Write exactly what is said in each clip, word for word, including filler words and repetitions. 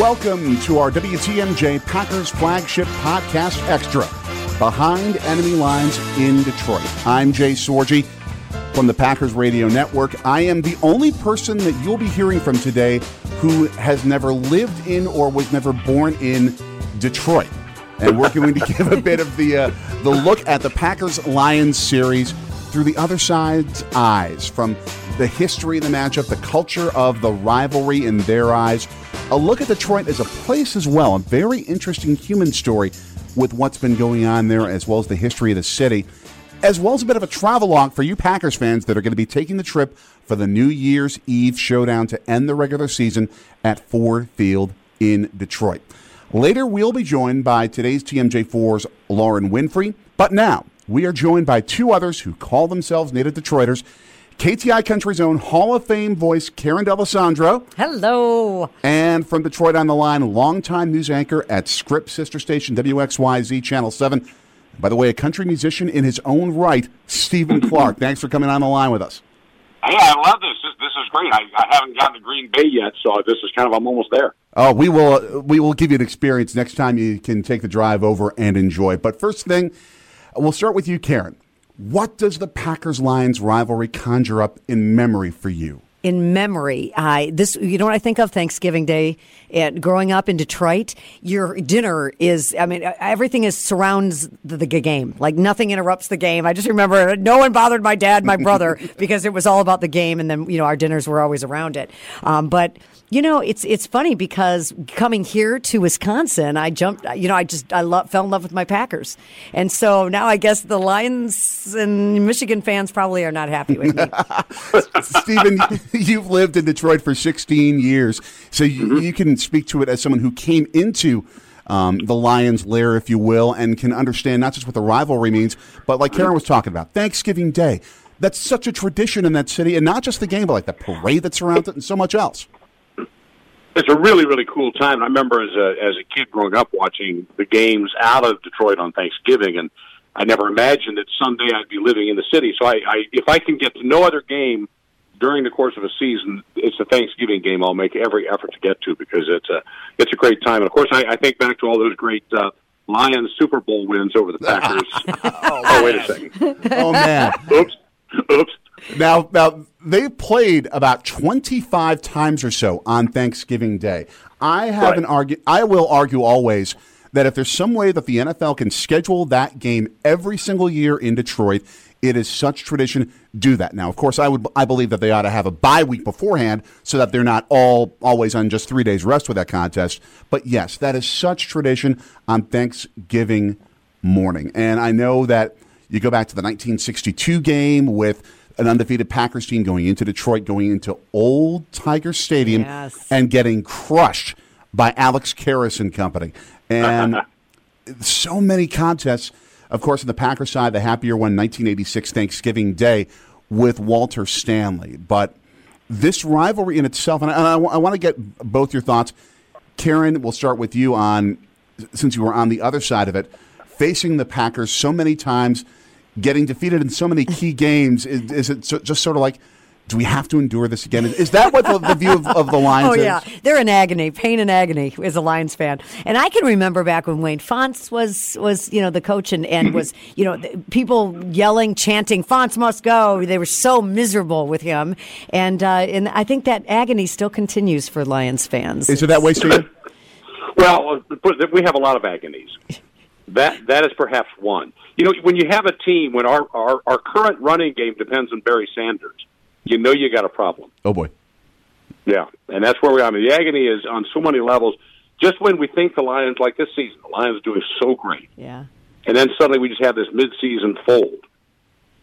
Welcome to our W T M J Packers flagship podcast extra, Behind Enemy Lines in Detroit. I'm Jay Sorgi from the Packers Radio Network. I am the only person that you'll be hearing from today who has never lived in or was never born in Detroit. And we're going to give a bit of the uh, the look at the Packers-Lions series through the other side's eyes, from the history of the matchup, the culture of the rivalry in their eyes, a look at Detroit as a place as well, a very interesting human story with what's been going on there, as well as the history of the city, as well as a bit of a travelogue for you Packers fans that are going to be taking the trip for the New Year's Eve showdown to end the regular season at Ford Field in Detroit. Later, we'll be joined by today's T M J four's Lauren Winfrey, but now we are joined by two others who call themselves native Detroiters. K T I Country's own Hall of Fame voice, Karen Dallesandro. Hello. And from Detroit on the Line, longtime news anchor at Scripps sister station W X Y Z Channel seven. By the way, a country musician in his own right, Stephen Clark. Thanks for coming on the line with us. Hey, I love this. This, this is great. I, I haven't gotten to Green Bay yet, so this is kind of, I'm almost there. Oh, we will, we will give you an experience next time you can take the drive over and enjoy. But first thing, we'll start with you, Karen. What does the Packers-Lions rivalry conjure up in memory for you? In memory, I this you know what I think of Thanksgiving Day. And growing up in Detroit, your dinner is, I mean, everything is surrounds the, the game. Like nothing interrupts the game. I just remember no one bothered my dad, my brother, because it was all about the game. And then, you know, our dinners were always around it. Um, but, you know, it's it's funny because coming here to Wisconsin, I jumped, you know, I just I lo- fell in love with my Packers. And so now I guess the Lions and Michigan fans probably are not happy with me. Stephen, you've lived in Detroit for sixteen years, so you, mm-hmm. you can speak to it as someone who came into um, the Lions' lair, if you will, and can understand not just what the rivalry means, but like Karen was talking about, Thanksgiving Day. That's such a tradition in that city, and not just the game, but like the parade that surrounds it and so much else. It's a really, really cool time. I remember as a as a kid growing up watching the games out of Detroit on Thanksgiving, and I never imagined that someday I'd be living in the city. So I, I if I can get to no other game during the course of a season, it's a Thanksgiving game I'll make every effort to get to, because it's a it's a great time. And, of course, I, I think back to all those great uh, Lions Super Bowl wins over the Packers. oh, oh, wait a second. Oh, man. Oops. Oops. Now, now they played about twenty-five times or so on Thanksgiving Day. I have right. an argu- I will argue always that if there's some way that the N F L can schedule that game every single year in Detroit, it is such tradition. Do that. Now, of course, I would. I believe that they ought to have a bye week beforehand so that they're not all always on just three days rest with that contest. But, yes, that is such tradition on Thanksgiving morning. And I know that you go back to the nineteen sixty-two game with an undefeated Packers team going into Detroit, going into old Tiger Stadium, yes. and getting crushed by Alex Karras and company. And so many contests. Of course, on the Packers side, the happier one, nineteen eighty-six Thanksgiving Day with Walter Stanley. But this rivalry in itself, and I, I, I want to get both your thoughts. Karen, we'll start with you on, since you were on the other side of it, facing the Packers so many times, getting defeated in so many key games, is, is it so, just sort of like, do we have to endure this again? Is that what the, the view of, of the Lions is? Oh, yeah. Is? They're in agony, pain and agony as a Lions fan. And I can remember back when Wayne Fontes was, was you know, the coach and, and was, you know, people yelling, chanting, Fontes must go. They were so miserable with him. And uh, and I think that agony still continues for Lions fans. Is it that way, Stephen? Well, we have a lot of agonies. That That is perhaps one. You know, when you have a team, when our, our, our current running game depends on Barry Sanders, you know you got a problem. Oh, boy. Yeah, and that's where we are. I mean, the agony is on so many levels. Just when we think the Lions, like this season, the Lions are doing so great. Yeah. And then suddenly we just have this mid-season fold.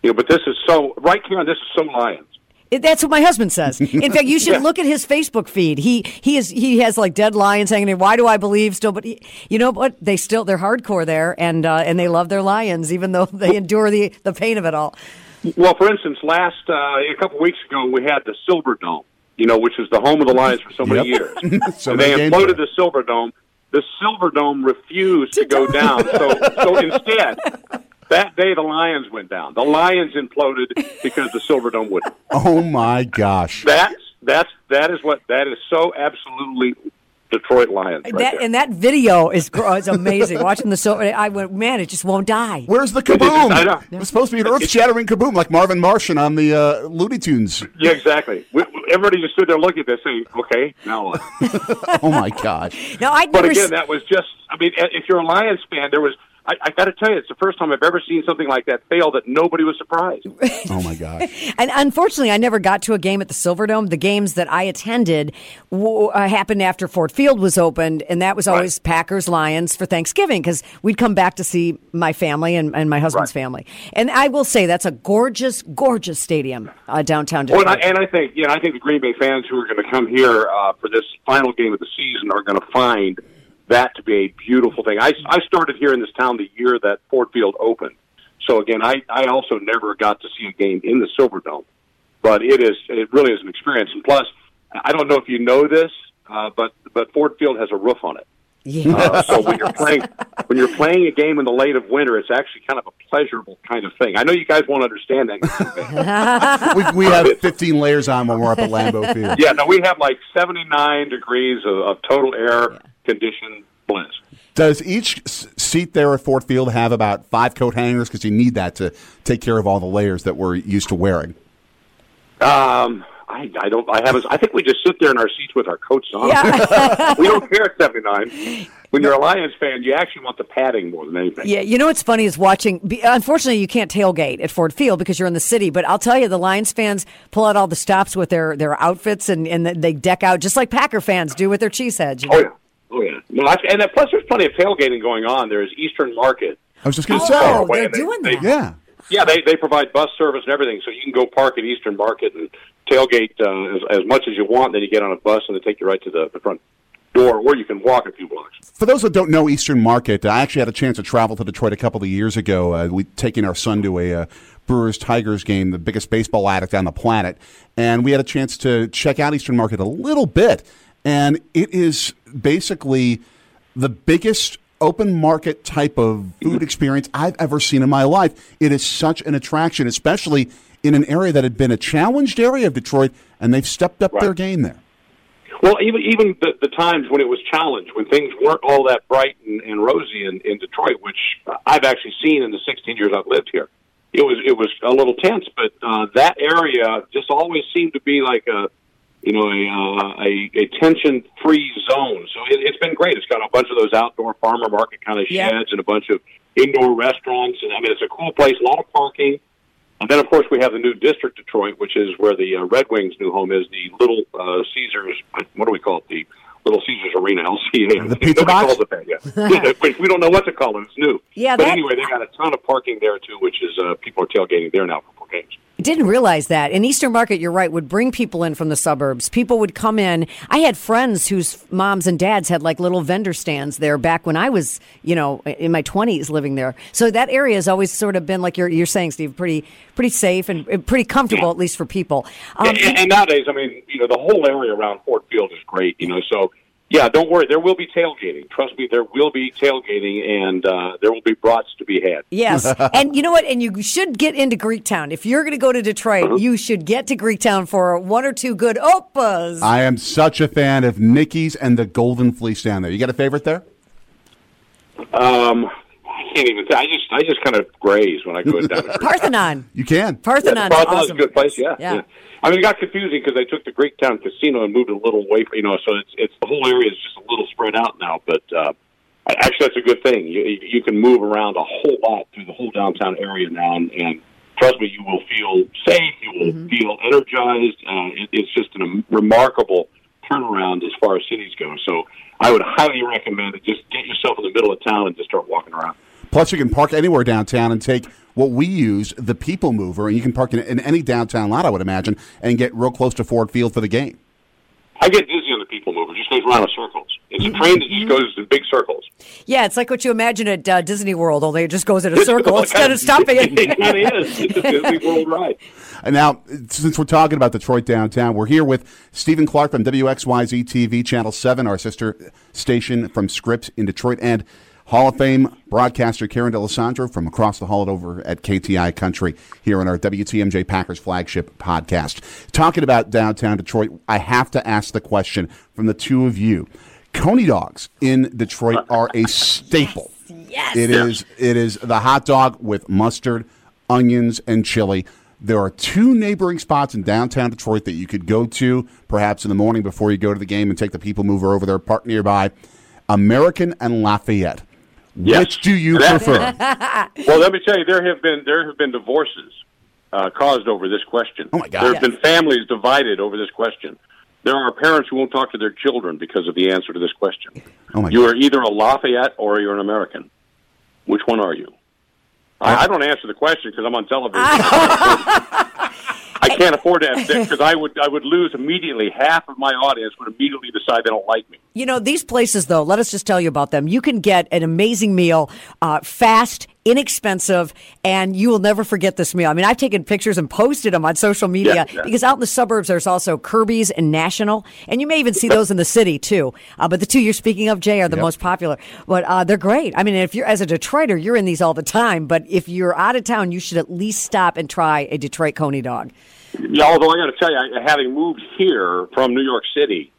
You know, but this is so, right here, this is so Lions. That's what my husband says. In fact, you should yeah. look at his Facebook feed. He he is he has like dead Lions hanging in. Why do I believe still? But he, you know what? They still they're hardcore there, and uh, and they love their Lions, even though they endure the the pain of it all. Well, for instance, last uh, a couple of weeks ago, we had the Silverdome, you know, which is the home of the Lions for so many yep. years. so and they imploded the Silverdome. The Silverdome refused to go down. So, so instead, that day the Lions went down. The Lions imploded because the Silverdome wouldn't. Oh my gosh! That's that's that is what that is so absolutely Detroit Lions. Right that, there. And that video is, is amazing. Watching the so I went, man, it just won't die. Where's the kaboom? I know. It's supposed to be an earth-shattering kaboom, like Marvin Martian on the uh, Looney Tunes. Yeah, exactly. We, everybody just stood there looking at this, saying, "Okay, now what?" Oh my gosh! Now I. But again, s- that was just. I mean, if you're a Lions fan, there was. I, I got to tell you, it's the first time I've ever seen something like that fail that nobody was surprised. Oh, my God. And unfortunately, I never got to a game at the Silverdome. The games that I attended w- uh, happened after Ford Field was opened, and that was always right. Packers-Lions for Thanksgiving because we'd come back to see my family and, and my husband's right. family. And I will say that's a gorgeous, gorgeous stadium uh, downtown Detroit. Well, and, I, and I think you know, I think the Green Bay fans who are going to come here uh, for this final game of the season are going to find that to be a beautiful thing. I, I started here in this town the year that Ford Field opened. So, again, I, I also never got to see a game in the Silverdome. But it is it really is an experience. And plus, I don't know if you know this, uh, but, but Ford Field has a roof on it. Yeah. Uh, so when you're playing when you're playing a game in the late of winter, it's actually kind of a pleasurable kind of thing. I know you guys won't understand that. we, we have fifteen layers on when we're up at Lambeau Field. Yeah, no, we have like seventy-nine degrees of, of total air yeah. condition bliss. Does each seat there at Ford Field have about five coat hangers? Because you need that to take care of all the layers that we're used to wearing. Um... I, I don't. I haven't. I think we just sit there in our seats with our coats on. Yeah. We don't care at seventy-nine. When you're a Lions fan, you actually want the padding more than anything. Yeah, you know what's funny is watching. Unfortunately, you can't tailgate at Ford Field because you're in the city. But I'll tell you, the Lions fans pull out all the stops with their, their outfits and, and they deck out just like Packer fans do with their cheeseheads. You know? Oh yeah, oh yeah. No, and plus, there's plenty of tailgating going on. There's Eastern Market. I was just going to oh, say, oh, they're they, doing they, that. They, yeah. Yeah, they, they provide bus service and everything, so you can go park at Eastern Market and tailgate uh, as, as much as you want, then you get on a bus and they take you right to the, the front door, or you can walk a few blocks. For those that don't know Eastern Market, I actually had a chance to travel to Detroit a couple of years ago, uh, we taking our son to a uh, Brewers-Tigers game, the biggest baseball addict on the planet, and we had a chance to check out Eastern Market a little bit, and it is basically the biggest open market type of food experience I've ever seen in my life. It is such an attraction, especially in an area that had been a challenged area of Detroit, and they've stepped up right. their game there. Well, even even the, the times when it was challenged, when things weren't all that bright and, and rosy in, in Detroit, which I've actually seen in the sixteen years I've lived here, it was it was a little tense. But uh, that area just always seemed to be like a you know a uh, a, a tension-free zone. So it, it's been great. It's got a bunch of those outdoor farmer market kind of sheds yeah. and a bunch of indoor restaurants. And I mean, it's a cool place. A lot of parking. And then, of course, we have the new District Detroit, which is where the uh, Red Wings' new home is, the Little uh, Caesars, what do we call it, the Little Caesars Arena, L C A. The pizza box? Calls it that, yeah. yeah, we don't know what to call it. It's new. Yeah, but that... anyway, they got a ton of parking there, too, which is uh, people are tailgating there now for four games. I didn't realize that. And Eastern Market, you're right, would bring people in from the suburbs. People would come in. I had friends whose moms and dads had like little vendor stands there back when I was, you know, in my twenties living there. So that area has always sort of been, like you're, you're saying, Steve, pretty pretty safe and pretty comfortable, yeah. at least for people. Um, and, and, and nowadays, I mean, you know, the whole area around Ford Field is great, you know, so, yeah, don't worry. There will be tailgating. Trust me, there will be tailgating, and uh, there will be brats to be had. Yes, and you know what? And you should get into Greektown. If you're going to go to Detroit, uh-huh. you should get to Greektown for one or two good opas. I am such a fan of Nicky's and the Golden Fleece down there. You got a favorite there? Um, I can't even. Th- I just, I just kind of graze when I go down to Parthenon. You can Parthenon. Yeah, Parthenon's awesome. A good place. Yeah. yeah. yeah. I mean, it got confusing because they took the Greektown Casino and moved a little away from, you know, so it's, it's the whole area is just a little spread out now. But uh, actually, that's a good thing. You, you can move around a whole lot through the whole downtown area now, and, and trust me, you will feel safe. You will mm-hmm. feel energized. Uh, it, it's just a am- remarkable turnaround as far as cities go. So I would highly recommend it. Just get yourself in the middle of town and just start walking around. Plus, you can park anywhere downtown and take what we use, the People Mover, and you can park in, in any downtown lot, I would imagine, and get real close to Ford Field for the game. I get dizzy on the People Mover. It just goes around in circles. It's a train that just goes in big circles. Yeah, it's like what you imagine at uh, Disney World, although it just goes in a circle instead of stopping. It kind of is. It's a Disney World ride. And now, since we're talking about Detroit downtown, we're here with Stephen Clark from W X Y Z T V Channel seven, our sister station from Scripps in Detroit, and Hall of Fame broadcaster Karen Dallesandro from across the hall over at K T I Country here on our W T M J Packers flagship podcast. Talking about downtown Detroit, I have to ask the question from the two of you. Coney dogs in Detroit are a staple. Yes, yes. It is, it is the hot dog with mustard, onions, and chili. There are two neighboring spots in downtown Detroit that you could go to, perhaps in the morning before you go to the game, and take the People Mover over there, park nearby, American and Lafayette. Yes. Which do you that, prefer? Well, let me tell you, there have been there have been divorces uh, caused over this question. Oh my God! There have yes. been families divided over this question. There are parents who won't talk to their children because of the answer to this question. Oh my you God. Are either a Lafayette or you're an American. Which one are you? I, I don't answer the question because I'm on television. I can't afford to have six because I would I would lose immediately. Half of my audience would immediately decide they don't like me. You know, these places, though, let us just tell you about them. You can get an amazing meal, uh, fast, inexpensive, and you will never forget this meal. I mean, I've taken pictures and posted them on social media yeah, yeah. because out in the suburbs, there's also Kirby's and National, and you may even see those in the city, too. Uh, but the two you're speaking of, Jay, are the yep. most popular. But uh, they're great. I mean, if you're, as a Detroiter, you're in these all the time, but if you're out of town, you should at least stop and try a Detroit Coney dog. Yeah, although I got to tell you, I, having moved here from New York City,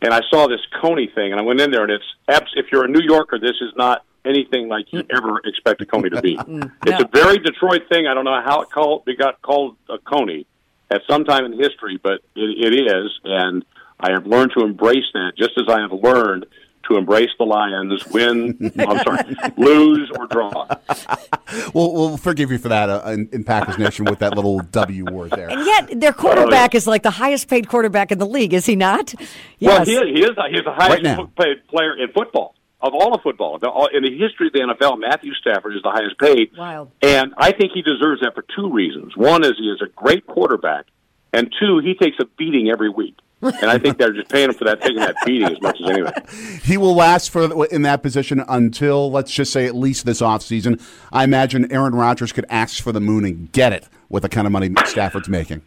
and I saw this Coney thing, and I went in there, and it's, if you're a New Yorker, this is not anything like you ever expect a Coney to be. no. It's a very Detroit thing. I don't know how it called, it got called a Coney at some time in history, but it, it is, and I have learned to embrace that, just as I have learned to embrace the Lions, win, I'm sorry, lose or draw. Well, we'll forgive you for that uh, in, in Packers Nation with that little W word there. And yet their quarterback is like the highest paid quarterback in the league, is he not? Yes. Well, he is. He is he's the highest right paid player in football, of all of football. In the history of the N F L, Matthew Stafford is the highest paid. Wild. And I think he deserves that for two reasons. One is he is a great quarterback, and two, he takes a beating every week. And I think they're just paying him for that, taking that beating as much as anything. He will last for in that position until, let's just say, at least this offseason. I imagine Aaron Rodgers could ask for the moon and get it with the kind of money Stafford's making.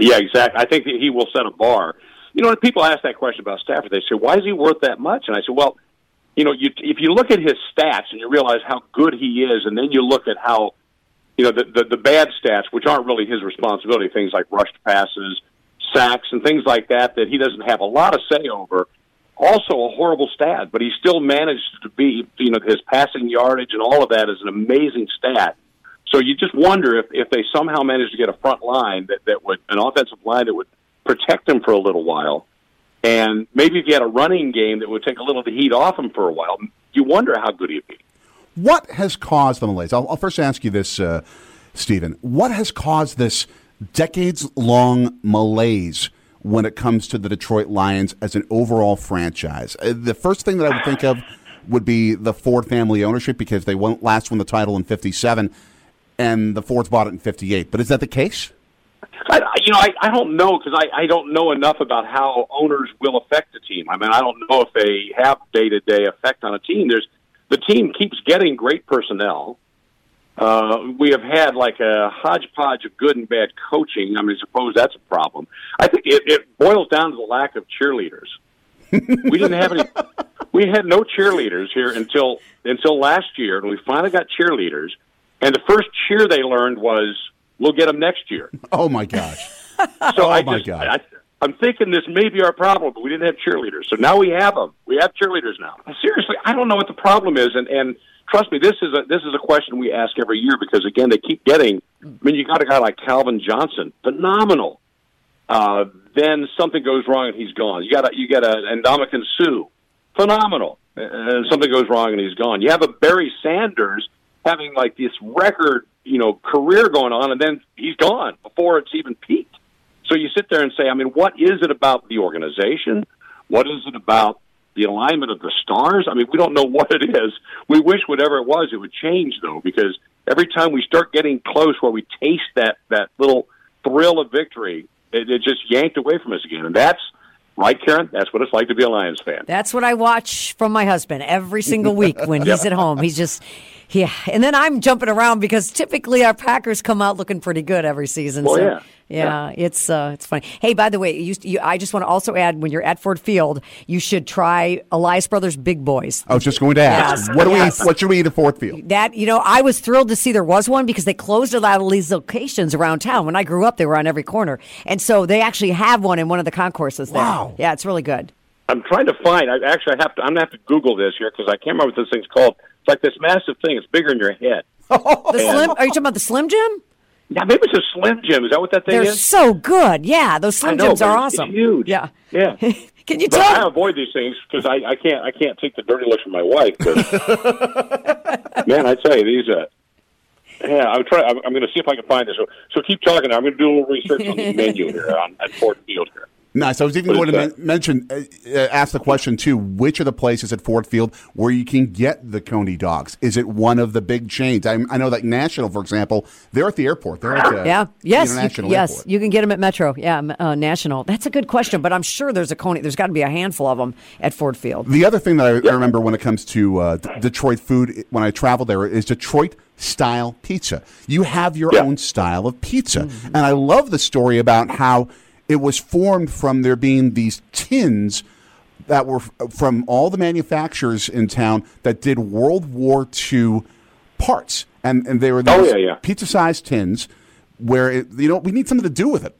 Yeah, exactly. I think that he will set a bar. You know, when people ask that question about Stafford, they say, why is he worth that much? And I say, well, you know, you, if you look at his stats and you realize how good he is, and then you look at how, you know, the, the, the bad stats, which aren't really his responsibility, things like rushed passes, sacks and things like that that he doesn't have a lot of say over, also a horrible stat, but he still managed to be, you know, his passing yardage and all of that is an amazing stat. So you just wonder if, if they somehow managed to get a front line that, that would, an offensive line that would protect him for a little while, and maybe if you had a running game that would take a little of the heat off him for a while, you wonder how good he'd be. What has caused the malaise? I'll, I'll first ask you this, uh, Stephen. What has caused this decades-long malaise when it comes to the Detroit Lions as an overall franchise? The first thing that I would think of would be the Ford family ownership, because they won't last won the title in fifty-seven, and the Fords bought it in fifty-eight. But is that the case? I, you know, I, I don't know, because I, I don't know enough about how owners will affect a team. I mean, I don't know if they have day-to-day effect on a team. There's the team keeps getting great personnel. Uh, we have had like a hodgepodge of good and bad coaching. I mean, suppose that's a problem. I think it, it boils down to the lack of cheerleaders. We didn't have any. We had no cheerleaders here until until last year, and we finally got cheerleaders. And the first cheer they learned was, "We'll get them next year." Oh my gosh! So oh I my just, God. I, I'm thinking this may be our problem, but we didn't have cheerleaders. So now we have them. We have cheerleaders now. Seriously, I don't know what the problem is, and and. Trust me, this is a this is a question we ask every year because, again, they keep getting. I mean, you got a guy like Calvin Johnson, phenomenal. Uh, then something goes wrong and he's gone. You got a, you got a Ndamukong Suh, phenomenal, and something goes wrong and he's gone. You have a Barry Sanders having like this record, you know, career going on, and then he's gone before it's even peaked. So you sit there and say, I mean, what is it about the organization? What is it about the alignment of the stars? I mean, we don't know what it is. We wish whatever it was, it would change, though, because every time we start getting close where we taste that, that little thrill of victory, it, it just yanked away from us again. And that's, right, Karen? That's what it's like to be a Lions fan. That's what I watch from my husband every single week when he's yeah. at home. He's just... Yeah, and then I'm jumping around because typically our Packers come out looking pretty good every season. Well, so, yeah. yeah, yeah, it's uh, it's funny. Hey, by the way, you, you, I just want to also add, when you're at Ford Field, you should try Elias Brothers Big Boys. I was just going to ask, yes, what do yes. we? What should we eat at Ford Field? That you know, I was thrilled to see there was one because they closed a lot of these locations around town. When I grew up, they were on every corner, and so they actually have one in one of the concourses there. Wow, yeah, it's really good. I'm trying to find. I actually I have to. I'm gonna have to Google this here because I can't remember what this thing's called. It's like this massive thing. It's bigger than your head. The slim, are you talking about the Slim Jim? Yeah, maybe it's a Slim Jim. Is that what that thing They're is? They're so good. Yeah, those Slim know, Jims are awesome. It's huge. Yeah, yeah. Can you but tell? I avoid these things because I, I can't. I can't take the dirty looks from my wife. Man, I tell you, these. Uh, yeah, I'm trying. I'm, I'm going to see if I can find this. So, so keep talking. I'm going to do a little research on the menu here on at Ford Field here. Nice. I was even what going to mention, uh, ask the question, too, which of the places at Ford Field where you can get the Coney dogs? Is it one of the big chains? I, I know that National, for example, they're at the airport. They're at the yeah. yes, International you, yes. Airport. Yes, you can get them at Metro, yeah, uh, National. That's a good question, but I'm sure there's a Coney. There's got to be a handful of them at Ford Field. The other thing that I, yeah. I remember when it comes to uh, d- Detroit food when I traveled there is Detroit style pizza. You have your yeah. own style of pizza. Mm-hmm. And I love the story about how it was formed from there being these tins that were f- from all the manufacturers in town that did World War Two parts. And, and they were these oh, yeah, yeah. pizza-sized tins where, it, you know, we need something to do with it.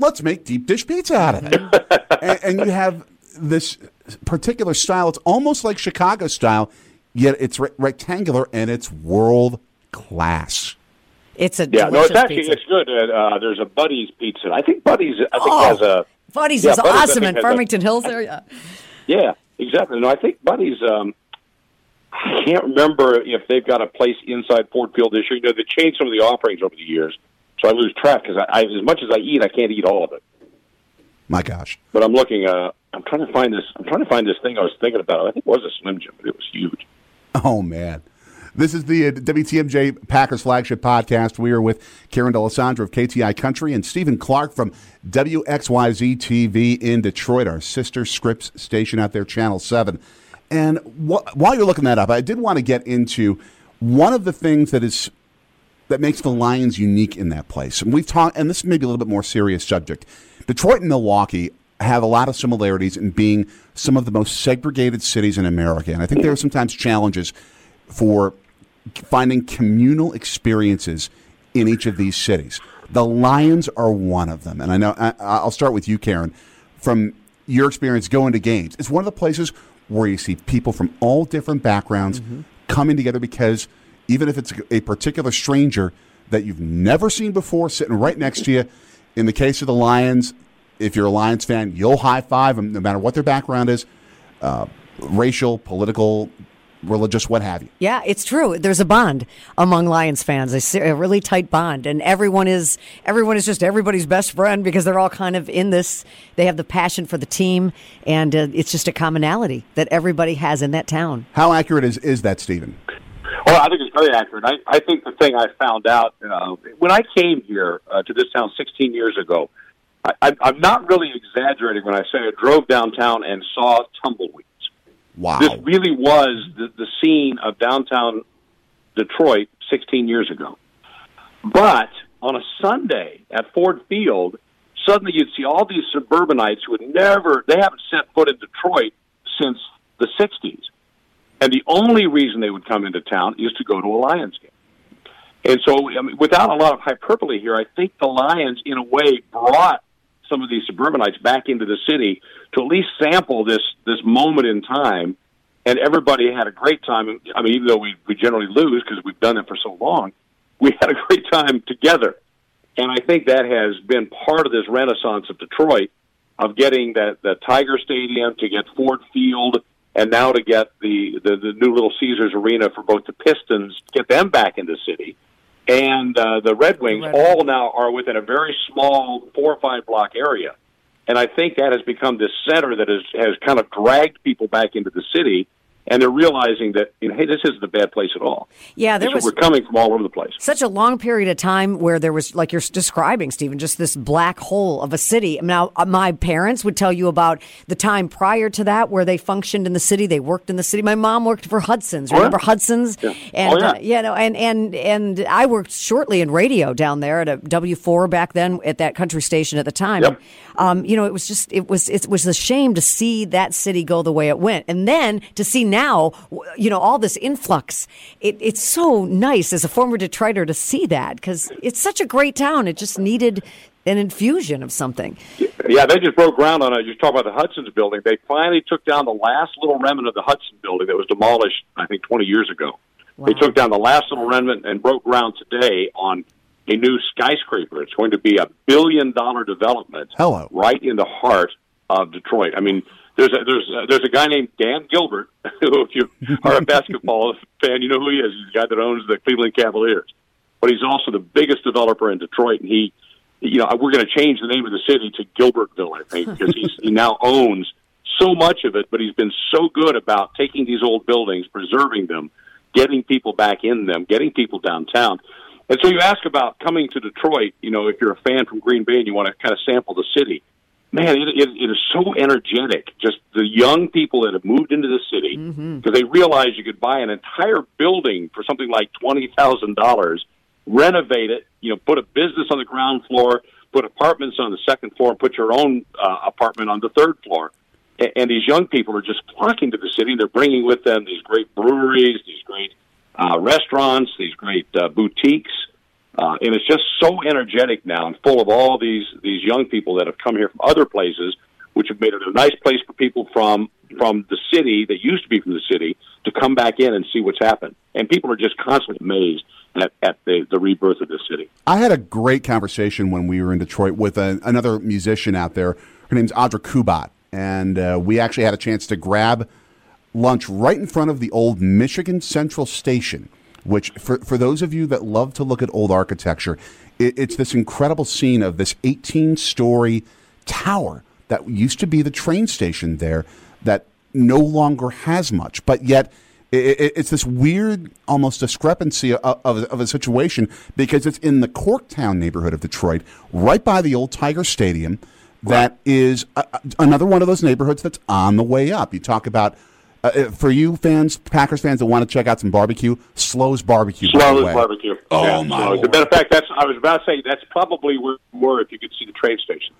Let's make deep dish pizza out of it. and, and you have this particular style. It's almost like Chicago style, yet it's re- rectangular and it's world class. It's a yeah. No, it's actually pizza. It's good. Uh, there's a Buddy's Pizza. I think Buddy's. I think oh, has a Buddy's yeah, is Buddy's, awesome in Farmington a, Hills area. Yeah, exactly. No, I think Buddy's. Um, I can't remember if they've got a place inside Ford Field this year. You know, they changed some of the offerings over the years, so I lose track because I, I, as much as I eat, I can't eat all of it. My gosh! But I'm looking. Uh, I'm trying to find this. I'm trying to find this thing I was thinking about. I think it was a Slim Jim, but it was huge. Oh man. This is the W T M J Packers Flagship Podcast. We are with Karen Dallesandro of K T I Country and Stephen Clark from W X Y Z T V in Detroit, our sister Scripps station out there, Channel seven. And wh- while you're looking that up, I did want to get into one of the things that is that makes the Lions unique in that place. And we've talked, and this may be a little bit more serious subject. Detroit and Milwaukee have a lot of similarities in being some of the most segregated cities in America. And I think there are sometimes challenges for finding communal experiences in each of these cities. The Lions are one of them. And I know I, I'll start with you, Karen, from your experience going to games. It's one of the places where you see people from all different backgrounds mm-hmm. coming together because even if it's a particular stranger that you've never seen before sitting right next to you, in the case of the Lions, if you're a Lions fan, you'll high-five them no matter what their background is, uh, racial, political, religious, what have you. Yeah, it's true. There's a bond among Lions fans, a really tight bond, and everyone is everyone is just everybody's best friend because they're all kind of in this. They have the passion for the team, and uh, it's just a commonality that everybody has in that town. How accurate is, is that, Stephen? Well, I think it's very accurate. I, I think the thing I found out, uh, when I came here uh, to this town sixteen years ago, I, I, I'm not really exaggerating when I say I drove downtown and saw tumbleweed. Wow. This really was the, the scene of downtown Detroit sixteen years ago. But on a Sunday at Ford Field, suddenly you'd see all these suburbanites who had never, they haven't set foot in Detroit since the sixties. And the only reason they would come into town is to go to a Lions game. And so I mean, without a lot of hyperbole here, I think the Lions, in a way, brought some of these suburbanites back into the city to at least sample this this moment in time, and everybody had a great time. I mean, even though we, we generally lose because we've done it for so long, we had a great time together. And I think that has been part of this renaissance of Detroit, of getting that the Tiger Stadium, to get Ford Field, and now to get the, the, the new Little Caesars Arena for both the Pistons, get them back in the city. And uh, the Red Wings Red all now are within a very small four or five block area. And I think that has become this center that is, has kind of dragged people back into the city. And they're realizing that, you know, hey, this isn't a bad place at all. Yeah, there was, we're coming from all over the place. Such a long period of time where there was, like you're describing, Stephen, just this black hole of a city. Now, my parents would tell you about the time prior to that where they functioned in the city, they worked in the city. My mom worked for Hudson's. Oh, remember yeah. Hudson's? Yeah. And, oh, yeah. Uh, you know, and, and, and I worked shortly in radio down there at a W four back then at that country station at the time. Yep. Um, you know, it was just, it was, it was a shame to see that city go the way it went. And then to see now, you know, all this influx, it, it's so nice as a former Detroiter to see that because it's such a great town. It just needed an infusion of something. Yeah, they just broke ground on it. You talk about the Hudson's building. They finally took down the last little remnant of the Hudson building that was demolished, I think, twenty years ago. Wow. They took down the last little remnant and broke ground today on a new skyscraper. It's going to be a billion-dollar development Hello. right in the heart of Detroit. I mean, there's a, there's a, there's a guy named Dan Gilbert, who if you are a basketball fan, you know who he is. He's the guy that owns the Cleveland Cavaliers. But he's also the biggest developer in Detroit, and he, you know, we're going to change the name of the city to Gilbertville, I think, because he's, he now owns so much of it, but he's been so good about taking these old buildings, preserving them, getting people back in them, getting people downtown. And so you ask about coming to Detroit, you know, if you're a fan from Green Bay and you want to kind of sample the city. Man, it, it, it is so energetic, just the young people that have moved into the city, because mm-hmm. they realized you could buy an entire building for something like twenty thousand dollars, renovate it, you know, put a business on the ground floor, put apartments on the second floor, and put your own uh, apartment on the third floor. And, and these young people are just flocking to the city. They're bringing with them these great breweries, these great uh, restaurants, these great uh, boutiques. Uh, and it's just so energetic now and full of all these, these young people that have come here from other places, which have made it a nice place for people from from the city that used to be from the city to come back in and see what's happened. And people are just constantly amazed at, at the, the rebirth of this city. I had a great conversation when we were in Detroit with a, another musician out there. Her name's Audra Kubat. And uh, we actually had a chance to grab lunch right in front of the old Michigan Central Station, which for, for those of you that love to look at old architecture, it, it's this incredible scene of this eighteen-story tower that used to be the train station there that no longer has much. But yet it, it, it's this weird almost discrepancy of, of, of a situation because it's in the Corktown neighborhood of Detroit, right by the old Tiger Stadium, that right. is a, a, another one of those neighborhoods that's on the way up. You talk about... Uh, for you fans, Packers fans that want to check out some barbecue, Slow's Barbecue. Slow's Barbecue. Oh, yeah. my As a matter of fact, that's, I was about to say, that's probably where you were if you could see the train station.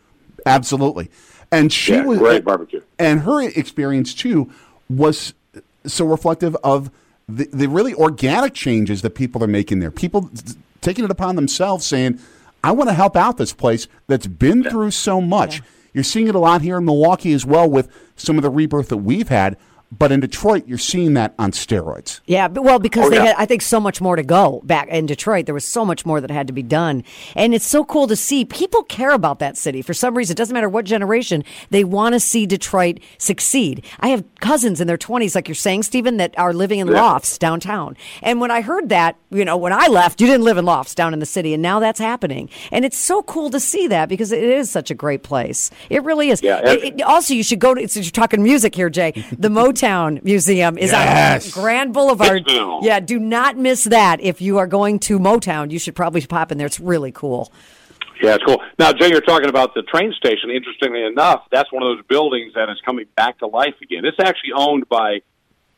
Absolutely. And she yeah, was great barbecue. And her experience, too, was so reflective of the, the really organic changes that people are making there. People taking it upon themselves saying, I want to help out this place that's been yeah. through so much. Yeah. You're seeing it a lot here in Milwaukee as well with some of the rebirth that we've had. But in Detroit, you're seeing that on steroids. Yeah, well, because oh, they yeah. had, I think, so much more to go back in Detroit. There was so much more that had to be done. And it's so cool to see. People care about that city. For some reason, it doesn't matter what generation, they want to see Detroit succeed. I have cousins in their twenties, like you're saying, Stephen, that are living in yeah. lofts downtown. And when I heard that, you know, when I left, you didn't live in lofts down in the city, and now that's happening. And it's so cool to see that because it is such a great place. It really is. Yeah, it, it, also, you should go to, since you're talking music here, Jay, the motel. Town Museum is yes. on Grand Boulevard. Yeah, do not miss that. If you are going to Motown, you should probably pop in there. It's really cool. Yeah, it's cool. Now, Jay, you're talking about the train station. Interestingly enough, that's one of those buildings that is coming back to life again. It's actually owned by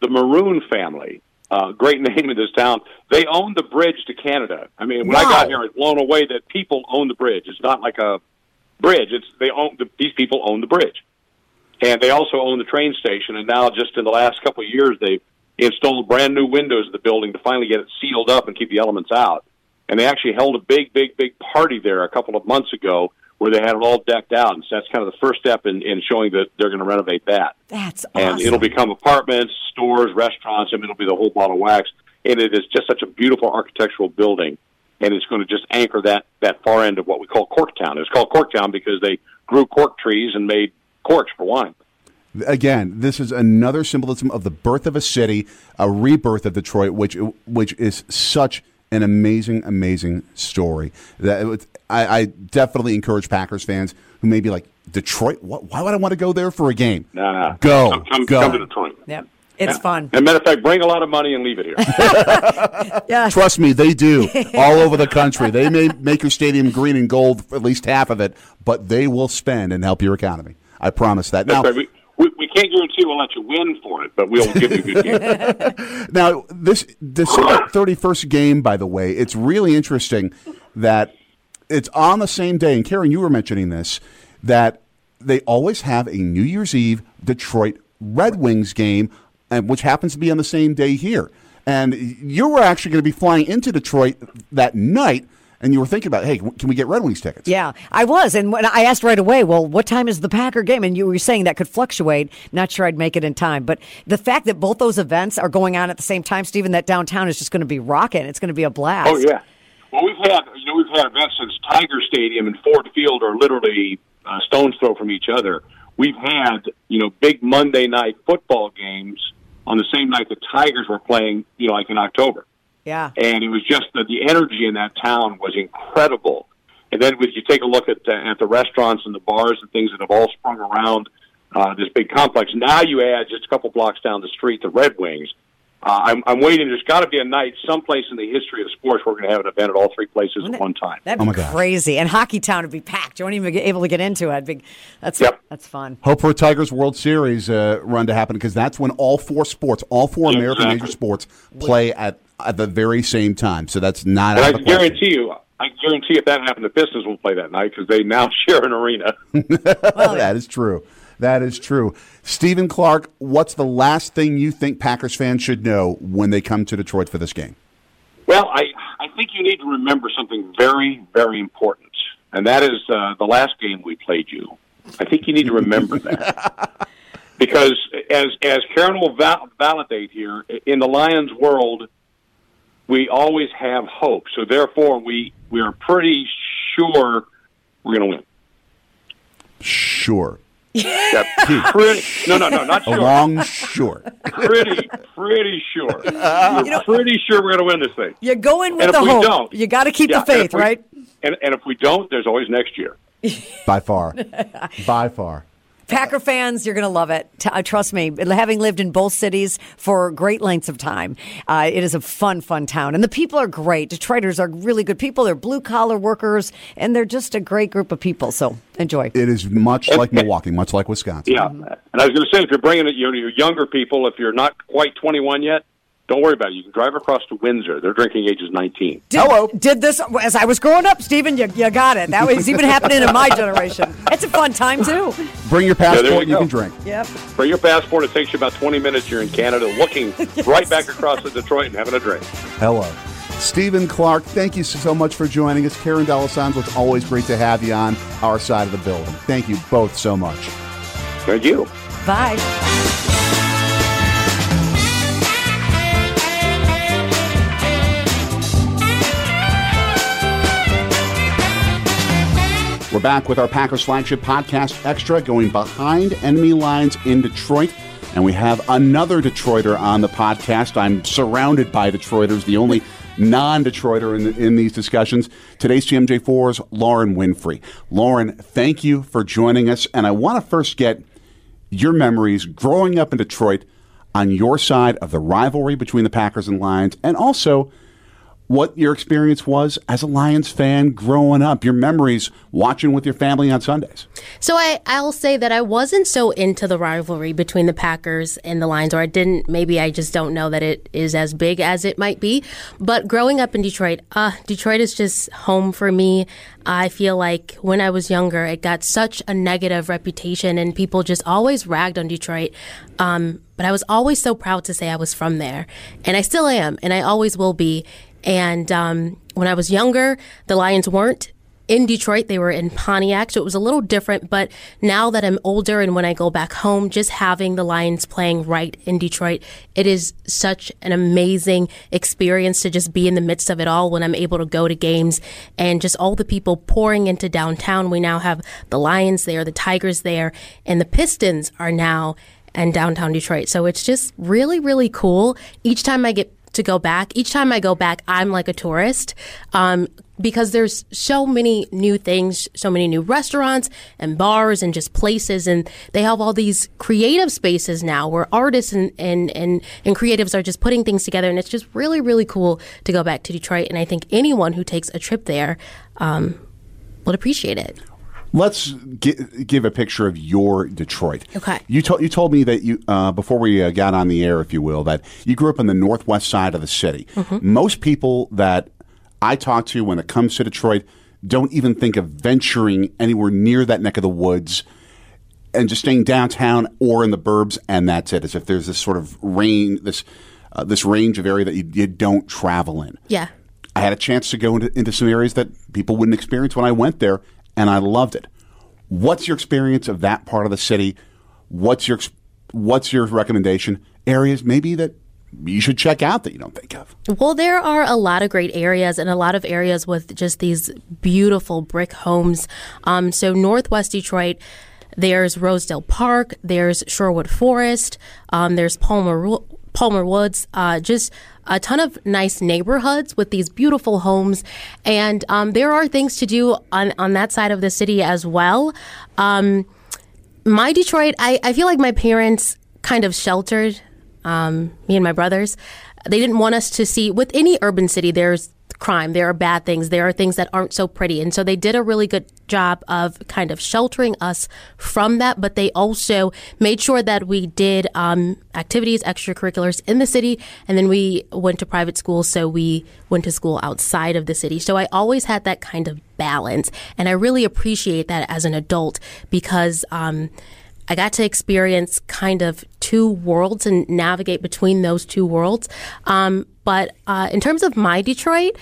the Maroon family. Uh, great name in this town. They own the bridge to Canada. I mean, when wow. I got here, I was blown away that people own the bridge. It's not like a bridge. It's they own the, these people own the bridge. And they also own the train station, and now just in the last couple of years, they've installed brand-new windows in the building to finally get it sealed up and keep the elements out. And they actually held a big, big, big party there a couple of months ago where they had it all decked out. And so that's kind of the first step in, in showing that they're going to renovate that. That's awesome. And it'll become apartments, stores, restaurants. I mean, it'll be the whole ball of wax. And it is just such a beautiful architectural building, and it's going to just anchor that, that far end of what we call Corktown. It's called Corktown because they grew cork trees and made corks for wine. Again, this is another symbolism of the birth of a city, a rebirth of Detroit, which which is such an amazing, amazing story. That was, I, I definitely encourage Packers fans who may be like, Detroit? What, why would I want to go there for a game? No, no. Go, come, come, go. Come to Detroit. Yeah. It's yeah. fun. As a matter of fact, bring a lot of money and leave it here. yeah. Trust me, they do. All over the country. They may make your stadium green and gold, for at least half of it, but they will spend and help your economy. I promise that. Now, right. we, we, we can't guarantee we'll let you win for it, but we'll give you a good game. Now, this December thirty-first game, by the way, it's really interesting that it's on the same day, and Karen, you were mentioning this, that they always have a New Year's Eve Detroit Red Wings game, and which happens to be on the same day here. And you were actually going to be flying into Detroit that night and you were thinking about, hey, can we get Red Wings tickets? Yeah, I was. And when I asked right away, well, what time is the Packer game? And you were saying that could fluctuate. Not sure I'd make it in time. But the fact that both those events are going on at the same time, Stephen, that downtown is just going to be rocking. It's going to be a blast. Oh, yeah. Well, we've had, you know, we've had events since Tiger Stadium and Ford Field are literally a stone's throw from each other. We've had, you know, big Monday night football games on the same night the Tigers were playing, you know, like in October. Yeah. And it was just that the energy in that town was incredible. And then if you take a look at the, at the restaurants and the bars and things that have all sprung around uh, this big complex, now you add just a couple blocks down the street, the Red Wings. Uh, I'm, I'm waiting. There's got to be a night someplace in the history of sports where we're going to have an event at all three places Wouldn't at one time. That'd be oh crazy. God. And Hockey Town would be packed. You won't even be able to get into it. Be, that's yep. that's fun. Hope for a Tigers World Series uh, run to happen, because that's when all four sports, all four yeah, American exactly. major sports, play at, at the very same time. So that's not out of the question. I guarantee you. I guarantee if that happened, the Pistons will play that night because they now share an arena. Well, that is true. That is true. Stephen Clark, what's the last thing you think Packers fans should know when they come to Detroit for this game? Well, I, I think you need to remember something very, very important, and that is uh, the last game we played you. I think you need to remember that. Because as, as Karen will val- validate here, in the Lions world, we always have hope. So therefore, we, we are pretty sure we're going to win. Sure. Yep. Pretty, no, no, no, not sure. Long short. Pretty, pretty sure. We're you know, pretty sure we're going to win this thing. You go in with the hope. Don't, you got to keep yeah, the faith, and we, right? And, and if we don't, there's always next year. By far. By far. Packer fans, you're going to love it. T- uh, trust me, having lived in both cities for great lengths of time, uh, it is a fun, fun town. And the people are great. Detroiters are really good people. They're blue-collar workers, and they're just a great group of people. So enjoy. It is much like Milwaukee, much like Wisconsin. Yeah, and I was going to say, if you're bringing it, you know, your younger people, if you're not quite twenty-one yet, don't worry about it. You can drive across to Windsor. Their drinking age is nineteen. Did, Hello. Did this as I was growing up, Stephen? You, you got it. That was even happening in my generation. It's a fun time too. Bring your passport. Yeah, you, you can drink. Yep. Bring your passport. It takes you about twenty minutes. You're in Canada, looking yes. right back across to Detroit and having a drink. Hello, Stephen Clark. Thank you so much for joining us. Karen Dallesandro, it's always great to have you on our side of the building. Thank you both so much. Thank you. Bye. We're back with our Packers flagship podcast extra, going behind enemy lines in Detroit. And we have another Detroiter on the podcast. I'm surrounded by Detroiters, the only non-Detroiter in, the, in these discussions. Today's T M J four's Lauren Winfrey. Lauren, thank you for joining us. And I want to first get your memories growing up in Detroit on your side of the rivalry between the Packers and Lions, and also what your experience was as a Lions fan growing up, your memories watching with your family on Sundays. So I, I'll say that I wasn't so into the rivalry between the Packers and the Lions, or I didn't, maybe I just don't know that it is as big as it might be. But growing up in Detroit, uh, Detroit is just home for me. I feel like when I was younger, it got such a negative reputation and people just always ragged on Detroit. Um, but I was always so proud to say I was from there, and I still am, and I always will be. And um, when I was younger, the Lions weren't in Detroit. They were in Pontiac, so it was a little different. But now that I'm older and when I go back home, just having the Lions playing right in Detroit, it is such an amazing experience to just be in the midst of it all when I'm able to go to games and just all the people pouring into downtown. We now have the Lions there, the Tigers there, and the Pistons are now in downtown Detroit. So it's just really, really cool. Each time I get to go back. Each time I go back, I'm like a tourist um, because there's so many new things, so many new restaurants and bars and just places. And they have all these creative spaces now where artists and, and, and, and creatives are just putting things together. And it's just really, really cool to go back to Detroit. And I think anyone who takes a trip there um, would appreciate it. Let's gi- give a picture of your Detroit. Okay. You, to- you told me that you, uh, before we uh, got on the air, if you will, that you grew up on the northwest side of the city. Mm-hmm. Most people that I talk to when it comes to Detroit don't even think of venturing anywhere near that neck of the woods and just staying downtown or in the burbs, and that's it. As if there's this sort of range, this, uh, this range of area that you, you don't travel in. Yeah. I had a chance to go into, into some areas that people wouldn't experience when I went there, and I loved it. What's your experience of that part of the city? What's your what's your recommendation? Areas maybe that you should check out that you don't think of? Well, there are a lot of great areas and a lot of areas with just these beautiful brick homes. Um, so Northwest Detroit, there's Rosedale Park, there's Sherwood Forest, um, there's Palmer Palmer Woods, uh, just a ton of nice neighborhoods with these beautiful homes. And um, there are things to do on, on that side of the city as well. Um, my Detroit, I, I feel like my parents kind of sheltered Um, me and my brothers. They didn't want us to see, with any urban city, there's crime, there are bad things, there are things that aren't so pretty. And so they did a really good job of kind of sheltering us from that, but they also made sure that we did um, activities, extracurriculars in the city, and then we went to private school, so we went to school outside of the city. So I always had that kind of balance, and I really appreciate that as an adult because um, I got to experience kind of two worlds and navigate between those two worlds. Um, but uh, in terms of my Detroit,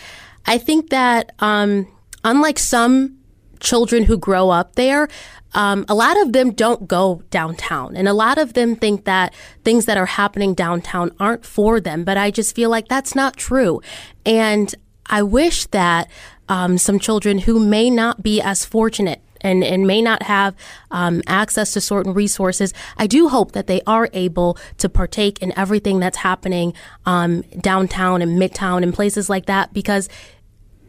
I think that um, unlike some children who grow up there, um, a lot of them don't go downtown. And a lot of them think that things that are happening downtown aren't for them. But I just feel like that's not true. And I wish that um, some children who may not be as fortunate And, and may not have um, access to certain resources, I do hope that they are able to partake in everything that's happening um, downtown and midtown and places like that, because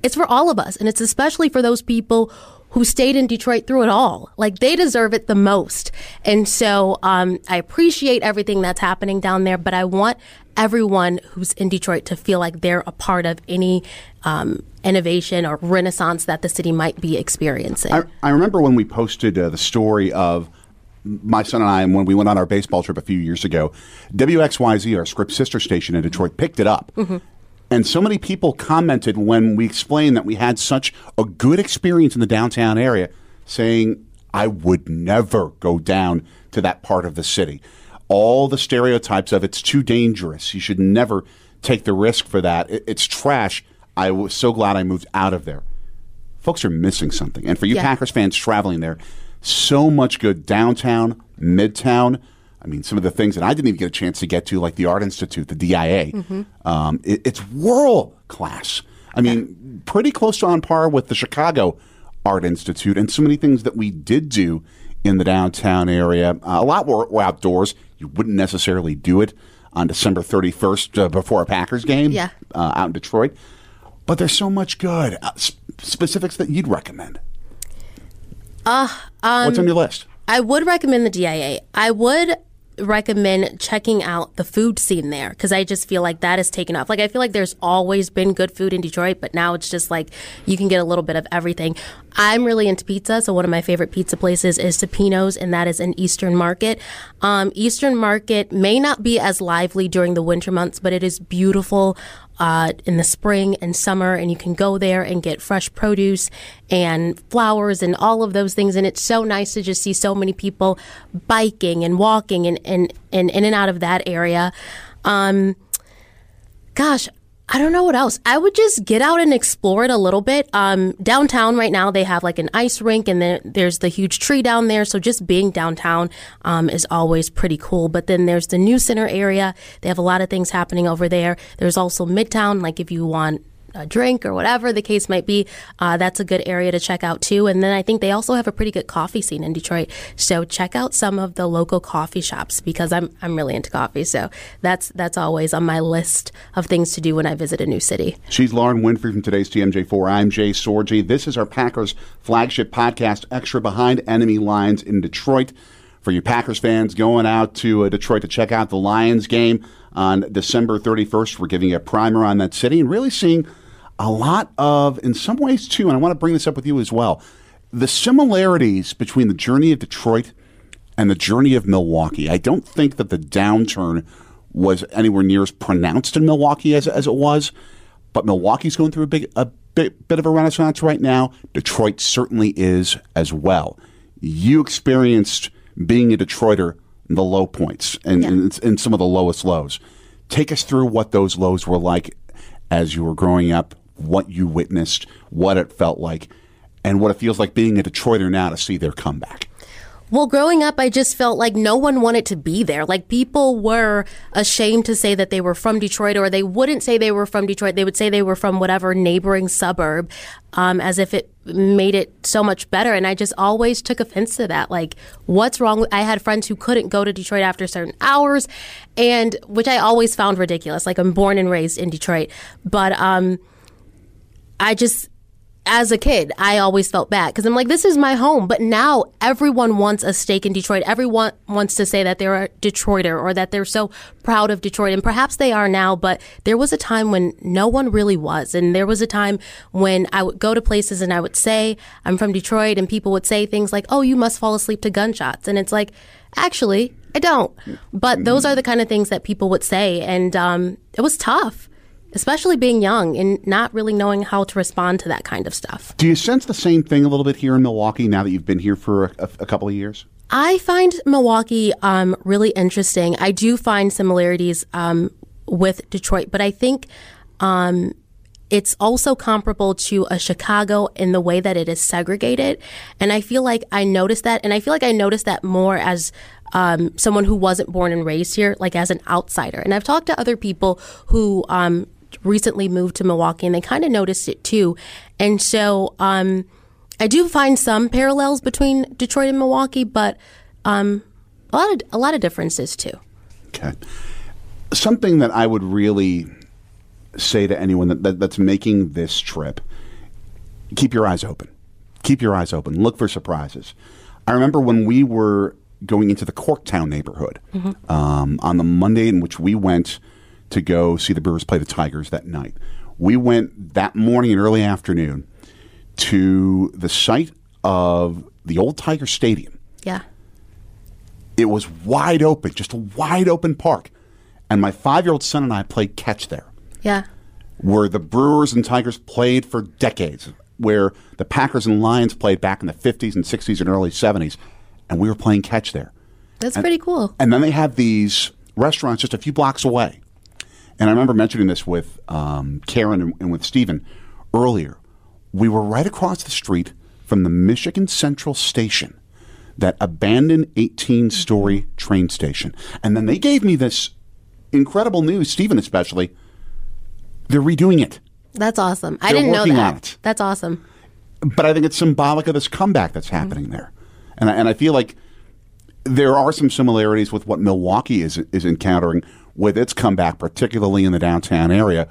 it's for all of us. And it's especially for those people who stayed in Detroit through it all. Like, they deserve it the most. And so um, I appreciate everything that's happening down there, but I want everyone who's in Detroit to feel like they're a part of any um, innovation or renaissance that the city might be experiencing. I, I remember when we posted uh, the story of my son and I, and when we went on our baseball trip a few years ago, W X Y Z, our Scripps sister station in Detroit, picked it up. Mm-hmm. And so many people commented when we explained that we had such a good experience in the downtown area, saying, I would never go down to that part of the city. All the stereotypes of it's too dangerous. You should never take the risk for that. It, it's trash. I was so glad I moved out of there. Folks are missing something. And for you yeah. Packers fans traveling there, so much good downtown, midtown. I mean, some of the things that I didn't even get a chance to get to, like the Art Institute, the D I A. Mm-hmm. Um, it, it's world class. I mean, pretty close to on par with the Chicago Art Institute, and so many things that we did do in the downtown area. Uh, a lot were, were outdoors. You wouldn't necessarily do it on December thirty-first uh, before a Packers game yeah. uh, out in Detroit. But there's so much good. Uh, sp- specifics that you'd recommend. Uh, um, What's on your list? I would recommend the D I A. I would recommend checking out the food scene there, because I just feel like that is taken off. Like, I feel like there's always been good food in Detroit, but now it's just like you can get a little bit of everything. I'm really into pizza, so one of my favorite pizza places is Topino's, and that is in Eastern Market. Um, Eastern Market may not be as lively during the winter months, but it is beautiful uh, in the spring and summer, and you can go there and get fresh produce and flowers and all of those things. And it's so nice to just see so many people biking and walking and and, and in and out of that area. Um, gosh, I don't know what else. I would just get out and explore it a little bit. Um, downtown right now, they have like an ice rink, and then there's the huge tree down there. So just being downtown um, is always pretty cool. But then there's the New Center area. They have a lot of things happening over there. There's also Midtown, like if you want a drink or whatever the case might be, uh, that's a good area to check out too. And then I think they also have a pretty good coffee scene in Detroit. So check out some of the local coffee shops, because I'm I'm really into coffee. So that's that's always on my list of things to do when I visit a new city. She's Lauren Winfrey from today's T M J four. I'm Jay Sorgi. This is our Packers flagship podcast, Extra Behind Enemy Lines in Detroit. For you Packers fans going out to uh, Detroit to check out the Lions game on December thirty-first, we're giving you a primer on that city and really seeing a lot of, in some ways too, and I want to bring this up with you as well, the similarities between the journey of Detroit and the journey of Milwaukee. I don't think that the downturn was anywhere near as pronounced in Milwaukee as, as it was, but Milwaukee's going through a big a bit, bit of a renaissance right now. Detroit certainly is as well. You experienced being a Detroiter the low points and, yeah. and, and some of the lowest lows. Take us through what those lows were like as you were growing up, what you witnessed, what it felt like, and what it feels like being a Detroiter now to see their comeback? Well, growing up, I just felt like no one wanted to be there. Like, people were ashamed to say that they were from Detroit, or they wouldn't say they were from Detroit. They would say they were from whatever neighboring suburb, um, as if it made it so much better. And I just always took offense to that. Like, what's wrong with, I had friends who couldn't go to Detroit after certain hours, and which I always found ridiculous. Like, I'm born and raised in Detroit. But um, I just... as a kid, I always felt bad because I'm like, this is my home. But now everyone wants a stake in Detroit. Everyone wants to say that they're a Detroiter or that they're so proud of Detroit. And perhaps they are now, but there was a time when no one really was. And there was a time when I would go to places and I would say, I'm from Detroit, and people would say things like, oh, you must fall asleep to gunshots. And it's like, actually, I don't. But those are the kind of things that people would say. And um, it was tough, especially being young and not really knowing how to respond to that kind of stuff. Do you sense the same thing a little bit here in Milwaukee now that you've been here for a, a couple of years? I find Milwaukee um, really interesting. I do find similarities um, with Detroit, but I think um, it's also comparable to a Chicago in the way that it is segregated. And I feel like I noticed that, and I feel like I noticed that more as um, someone who wasn't born and raised here, like as an outsider. And I've talked to other people who... Um, recently moved to Milwaukee, and they kind of noticed it too. And so um, I do find some parallels between Detroit and Milwaukee, but um, a lot of, a lot of differences too. Okay. Something that I would really say to anyone that, that that's making this trip, keep your eyes open. Keep your eyes open. Look for surprises. I remember when we were going into the Corktown neighborhood, mm-hmm. um, on the Monday in which we went to go see the Brewers play the Tigers that night. We went that morning and early afternoon to the site of the old Tiger Stadium. Yeah. It was wide open, just a wide open park. And my five-year-old son and I played catch there. Yeah. Where the Brewers and Tigers played for decades, where the Packers and Lions played back in the fifties and sixties and early seventies. And we were playing catch there. That's and, pretty cool. And then they had these restaurants just a few blocks away. And I remember mentioning this with um, Karen and, and with Stephen earlier. We were right across the street from the Michigan Central Station, that abandoned eighteen-story train station. And then they gave me this incredible news, Stephen especially. They're redoing it. That's awesome. They're I didn't know that. That's awesome. But I think it's symbolic of this comeback that's happening mm-hmm. there. And I, and I feel like there are some similarities with what Milwaukee is is encountering with its comeback, particularly in the downtown area.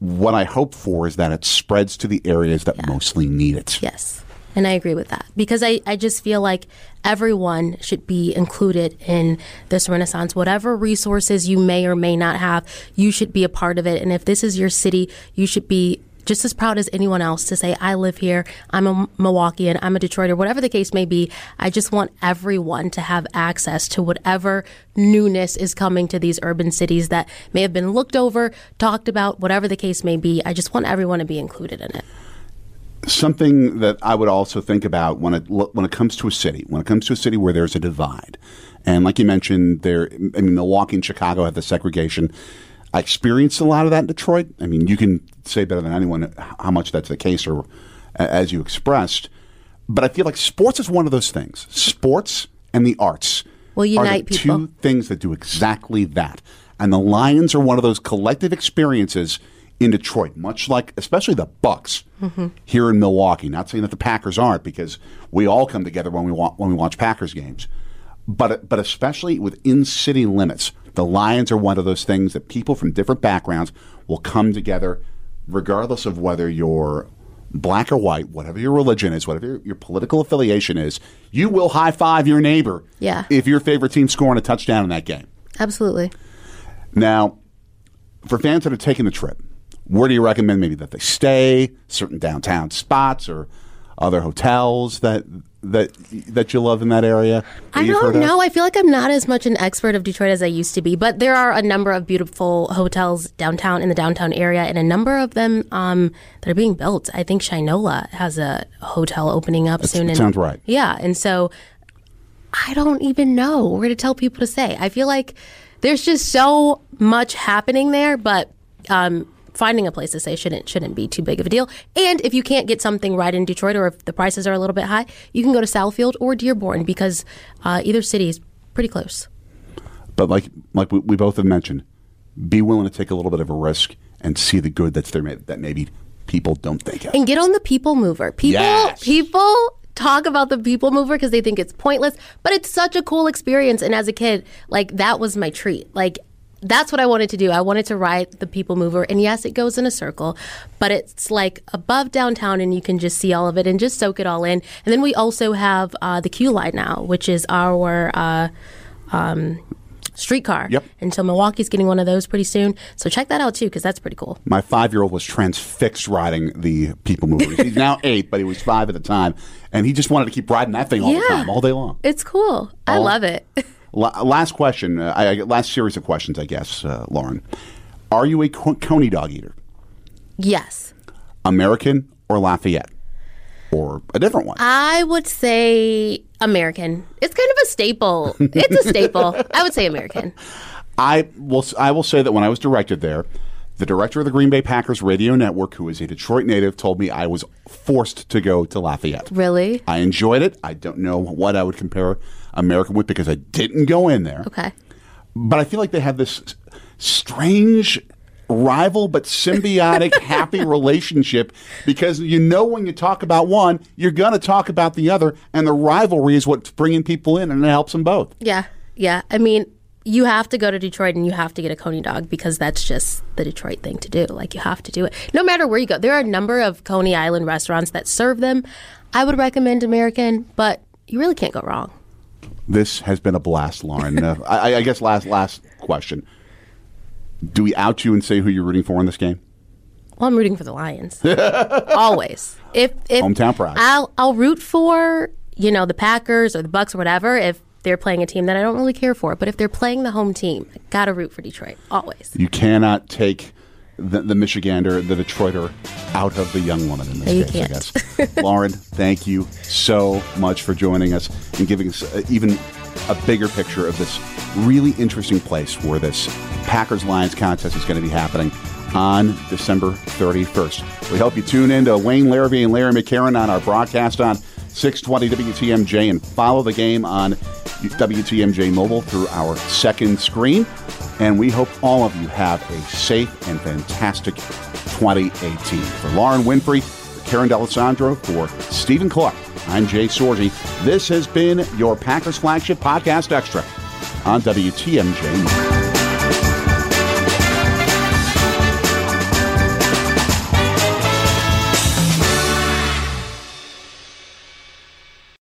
What I hope for is that it spreads to the areas that yeah. mostly need it. Yes, and I agree with that, because I, I just feel like everyone should be included in this renaissance. Whatever resources you may or may not have, you should be a part of it. And if this is your city, you should be just as proud as anyone else to say, I live here, I'm a Milwaukeean, I'm a Detroiter, whatever the case may be. I just want everyone to have access to whatever newness is coming to these urban cities that may have been looked over, talked about, whatever the case may be. I just want everyone to be included in it. Something that I would also think about when it, when it comes to a city, when it comes to a city where there's a divide, and like you mentioned, there, I mean, Milwaukee and Chicago have the segregation. I experienced a lot of that in Detroit. I mean, you can say better than anyone how much that's the case, or uh, as you expressed. But I feel like sports is one of those things. Sports and the arts will unite people. Two things that do exactly that. And the Lions are one of those collective experiences in Detroit, much like especially the Bucks mm-hmm. here in Milwaukee. Not saying that the Packers aren't, because we all come together when we wa- when we watch Packers games. But but especially within city limits, the Lions are one of those things that people from different backgrounds will come together, regardless of whether you're black or white, whatever your religion is, whatever your, your political affiliation is. You will high-five your neighbor yeah. if your favorite team's scoring a touchdown in that game. Absolutely. Now, for fans that are taking the trip, where do you recommend maybe that they stay, certain downtown spots, or other hotels that that that you love in that area? That I don't know. I feel like I'm not as much an expert of Detroit as I used to be, but there are a number of beautiful hotels downtown in the downtown area, and a number of them um, that are being built. I think Shinola has a hotel opening up That's, soon. That sounds right. Yeah, and so I don't even know where to tell people to stay. I feel like there's just so much happening there, but um, finding a place to stay shouldn't shouldn't be too big of a deal. And if you can't get something right in Detroit, or if the prices are a little bit high, you can go to Southfield or Dearborn, because uh, either city is pretty close. But like like we, we both have mentioned, be willing to take a little bit of a risk and see the good that's there that maybe people don't think of. And get on the People Mover. People, yes. people. Talk about the People Mover because they think it's pointless, but it's such a cool experience. And as a kid, like, that was my treat. Like, that's what I wanted to do. I wanted to ride the People Mover. And yes, it goes in a circle, but it's like above downtown, and you can just see all of it and just soak it all in. And then we also have uh, the Q Line now, which is our uh, um, streetcar. Yep. And so Milwaukee's getting one of those pretty soon. So check that out too, because that's pretty cool. My five-year-old was transfixed riding the People Mover. He's now eight, but he was five at the time. And he just wanted to keep riding that thing all yeah. the time, all day long. It's cool. All I love it. Last question, uh, I, last series of questions, I guess, uh, Lauren. Are you a Coney dog eater? Yes. American or Lafayette? Or a different one? I would say American. It's kind of a staple. It's a staple. I would say American. I will I will say that when I was directed there, the director of the Green Bay Packers Radio Network, who is a Detroit native, told me I was forced to go to Lafayette. Really? I enjoyed it. I don't know what I would compare American with because I didn't go in there. Okay. But I feel like they have this strange rival but symbiotic happy relationship, because you know when you talk about one, you're going to talk about the other, and the rivalry is what's bringing people in, and it helps them both. Yeah, yeah. I mean, you have to go to Detroit and you have to get a Coney dog, because that's just the Detroit thing to do. Like, you have to do it. No matter where you go, there are a number of Coney Island restaurants that serve them. I would recommend American, but you really can't go wrong. This has been a blast, Lauren. uh, I, I guess last last question. Do we out you and say who you're rooting for in this game? Well, I'm rooting for the Lions. Always. If, if hometown pride. I'll I'll root for, you know, the Packers or the Bucks or whatever if they're playing a team that I don't really care for. But if they're playing the home team, I gotta root for Detroit. Always. You cannot take the, the Michigander, the Detroiter, out of the young woman in this you case, can't. I guess. Lauren, thank you so much for joining us and giving us even a bigger picture of this really interesting place where this Packers-Lions contest is going to be happening on December thirty-first. We hope you tune in to Wayne Larrabee and Larry McCarron on our broadcast on six twenty W T M J, and follow the game on W T M J Mobile through our second screen. And we hope all of you have a safe and fantastic twenty eighteen. For Lauren Winfrey, for Karen Dallesandro, for Stephen Clark, I'm Jay Sorgi. This has been your Packers Flagship Podcast Extra on W T M J.